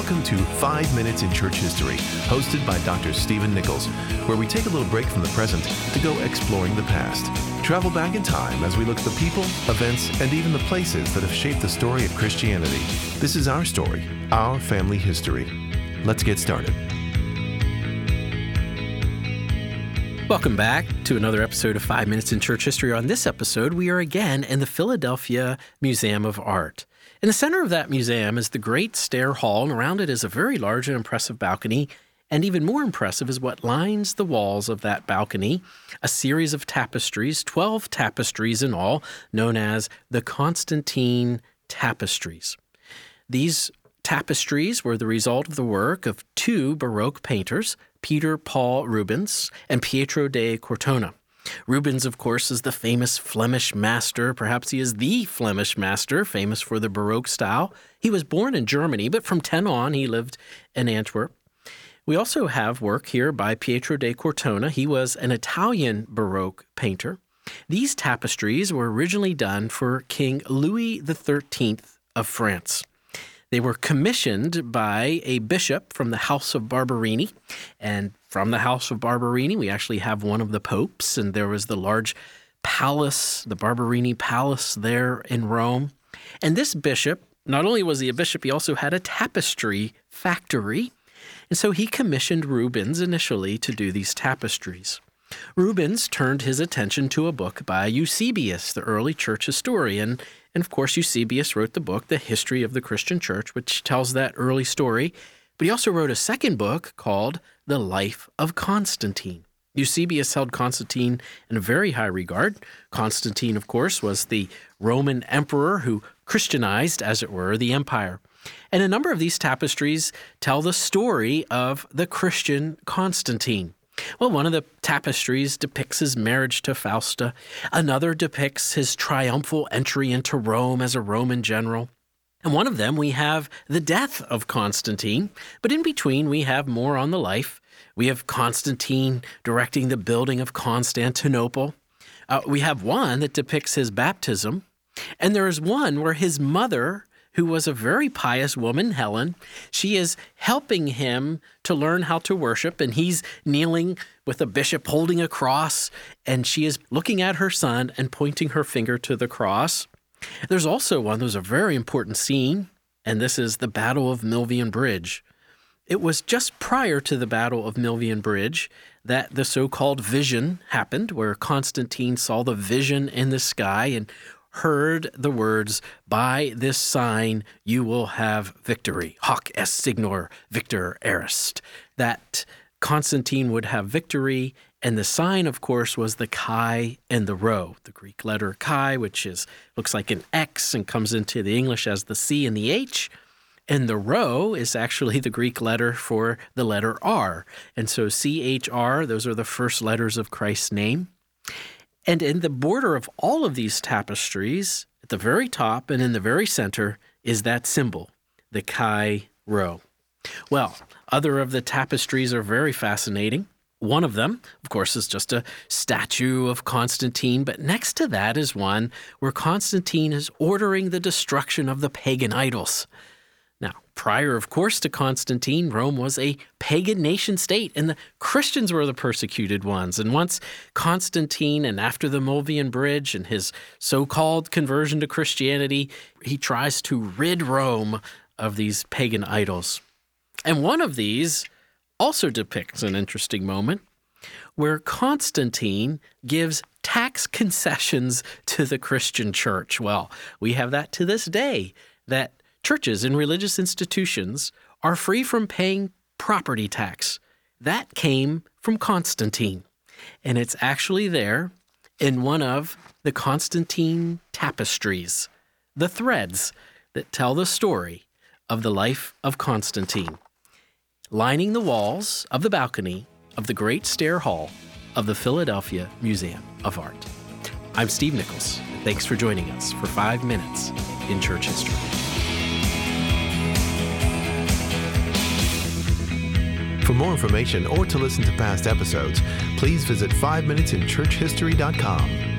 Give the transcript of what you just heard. Welcome to 5 Minutes in Church History, hosted by Dr. Stephen Nichols, where we take a little break from the present to go exploring the past. Travel back in time as we look at the people, events, and even the places that have shaped the story of Christianity. This is our story, our family history. Let's get started. Welcome back to another episode of 5 Minutes in Church History. On this episode, we are again in the Philadelphia Museum of Art. In the center of that museum is the Great Stair Hall, and around it is a very large and impressive balcony. And even more impressive is what lines the walls of that balcony, a series of tapestries, 12 tapestries in all, known as the Constantine Tapestries. These tapestries were the result of the work of two Baroque painters, Peter Paul Rubens and Pietro de Cortona. Rubens, of course, is the famous Flemish master. Perhaps he is the Flemish master, famous for the Baroque style. He was born in Germany, but from 10 on, he lived in Antwerp. We also have work here by Pietro de Cortona. He was an Italian Baroque painter. These tapestries were originally done for King Louis XIII of France. They were commissioned by a bishop from the House of Barberini. And from the House of Barberini, we actually have one of the popes. And there was the large palace, the Barberini Palace there in Rome. And this bishop, not only was he a bishop, he also had a tapestry factory. And so he commissioned Rubens initially to do these tapestries. Rubens turned his attention to a book by Eusebius, the early church historian. And of course, Eusebius wrote the book, The History of the Christian Church, which tells that early story. But he also wrote a second book called The Life of Constantine. Eusebius held Constantine in a very high regard. Constantine, of course, was the Roman emperor who Christianized, as it were, the empire. And a number of these tapestries tell the story of the Christian Constantine. Well, one of the tapestries depicts his marriage to Fausta. Another depicts his triumphal entry into Rome as a Roman general. And one of them, we have the death of Constantine. But in between, we have more on the life. We have Constantine directing the building of Constantinople. We have one that depicts his baptism. And there is one where his mother, who was a very pious woman, Helen, she is helping him to learn how to worship, and he's kneeling with a bishop holding a cross, and she is looking at her son and pointing her finger to the cross. There's also one that was a very important scene, and this is the Battle of Milvian Bridge. It was just prior to the Battle of Milvian Bridge that the so-called vision happened, where Constantine saw the vision in the sky and heard the words, "By this sign you will have victory. Hoc est signor victor erist." That Constantine would have victory, and the sign, of course, was the chi and the rho, the Greek letter chi, which is looks like an X and comes into the English as the C and the H, and the rho is actually the Greek letter for the letter R. And so CHR, those are the first letters of Christ's name. And in the border of all of these tapestries, at the very top and in the very center, is that symbol, the Chi Rho. Well, other of the tapestries are very fascinating. One of them, of course, is just a statue of Constantine, but next to that is one where Constantine is ordering the destruction of the pagan idols. Now, prior, of course, to Constantine, Rome was a pagan nation state, and the Christians were the persecuted ones. And once Constantine, and after the Milvian Bridge and his so-called conversion to Christianity, he tries to rid Rome of these pagan idols. And one of these also depicts an interesting moment where Constantine gives tax concessions to the Christian church. Well, we have that to this day, that churches and religious institutions are free from paying property tax. That came from Constantine, and it's actually there in one of the Constantine tapestries, the threads that tell the story of the life of Constantine, lining the walls of the balcony of the Great Stair Hall of the Philadelphia Museum of Art. I'm Steve Nichols. Thanks for joining us for 5 Minutes in Church History. For more information or to listen to past episodes, please visit 5minutesinchurchhistory.com.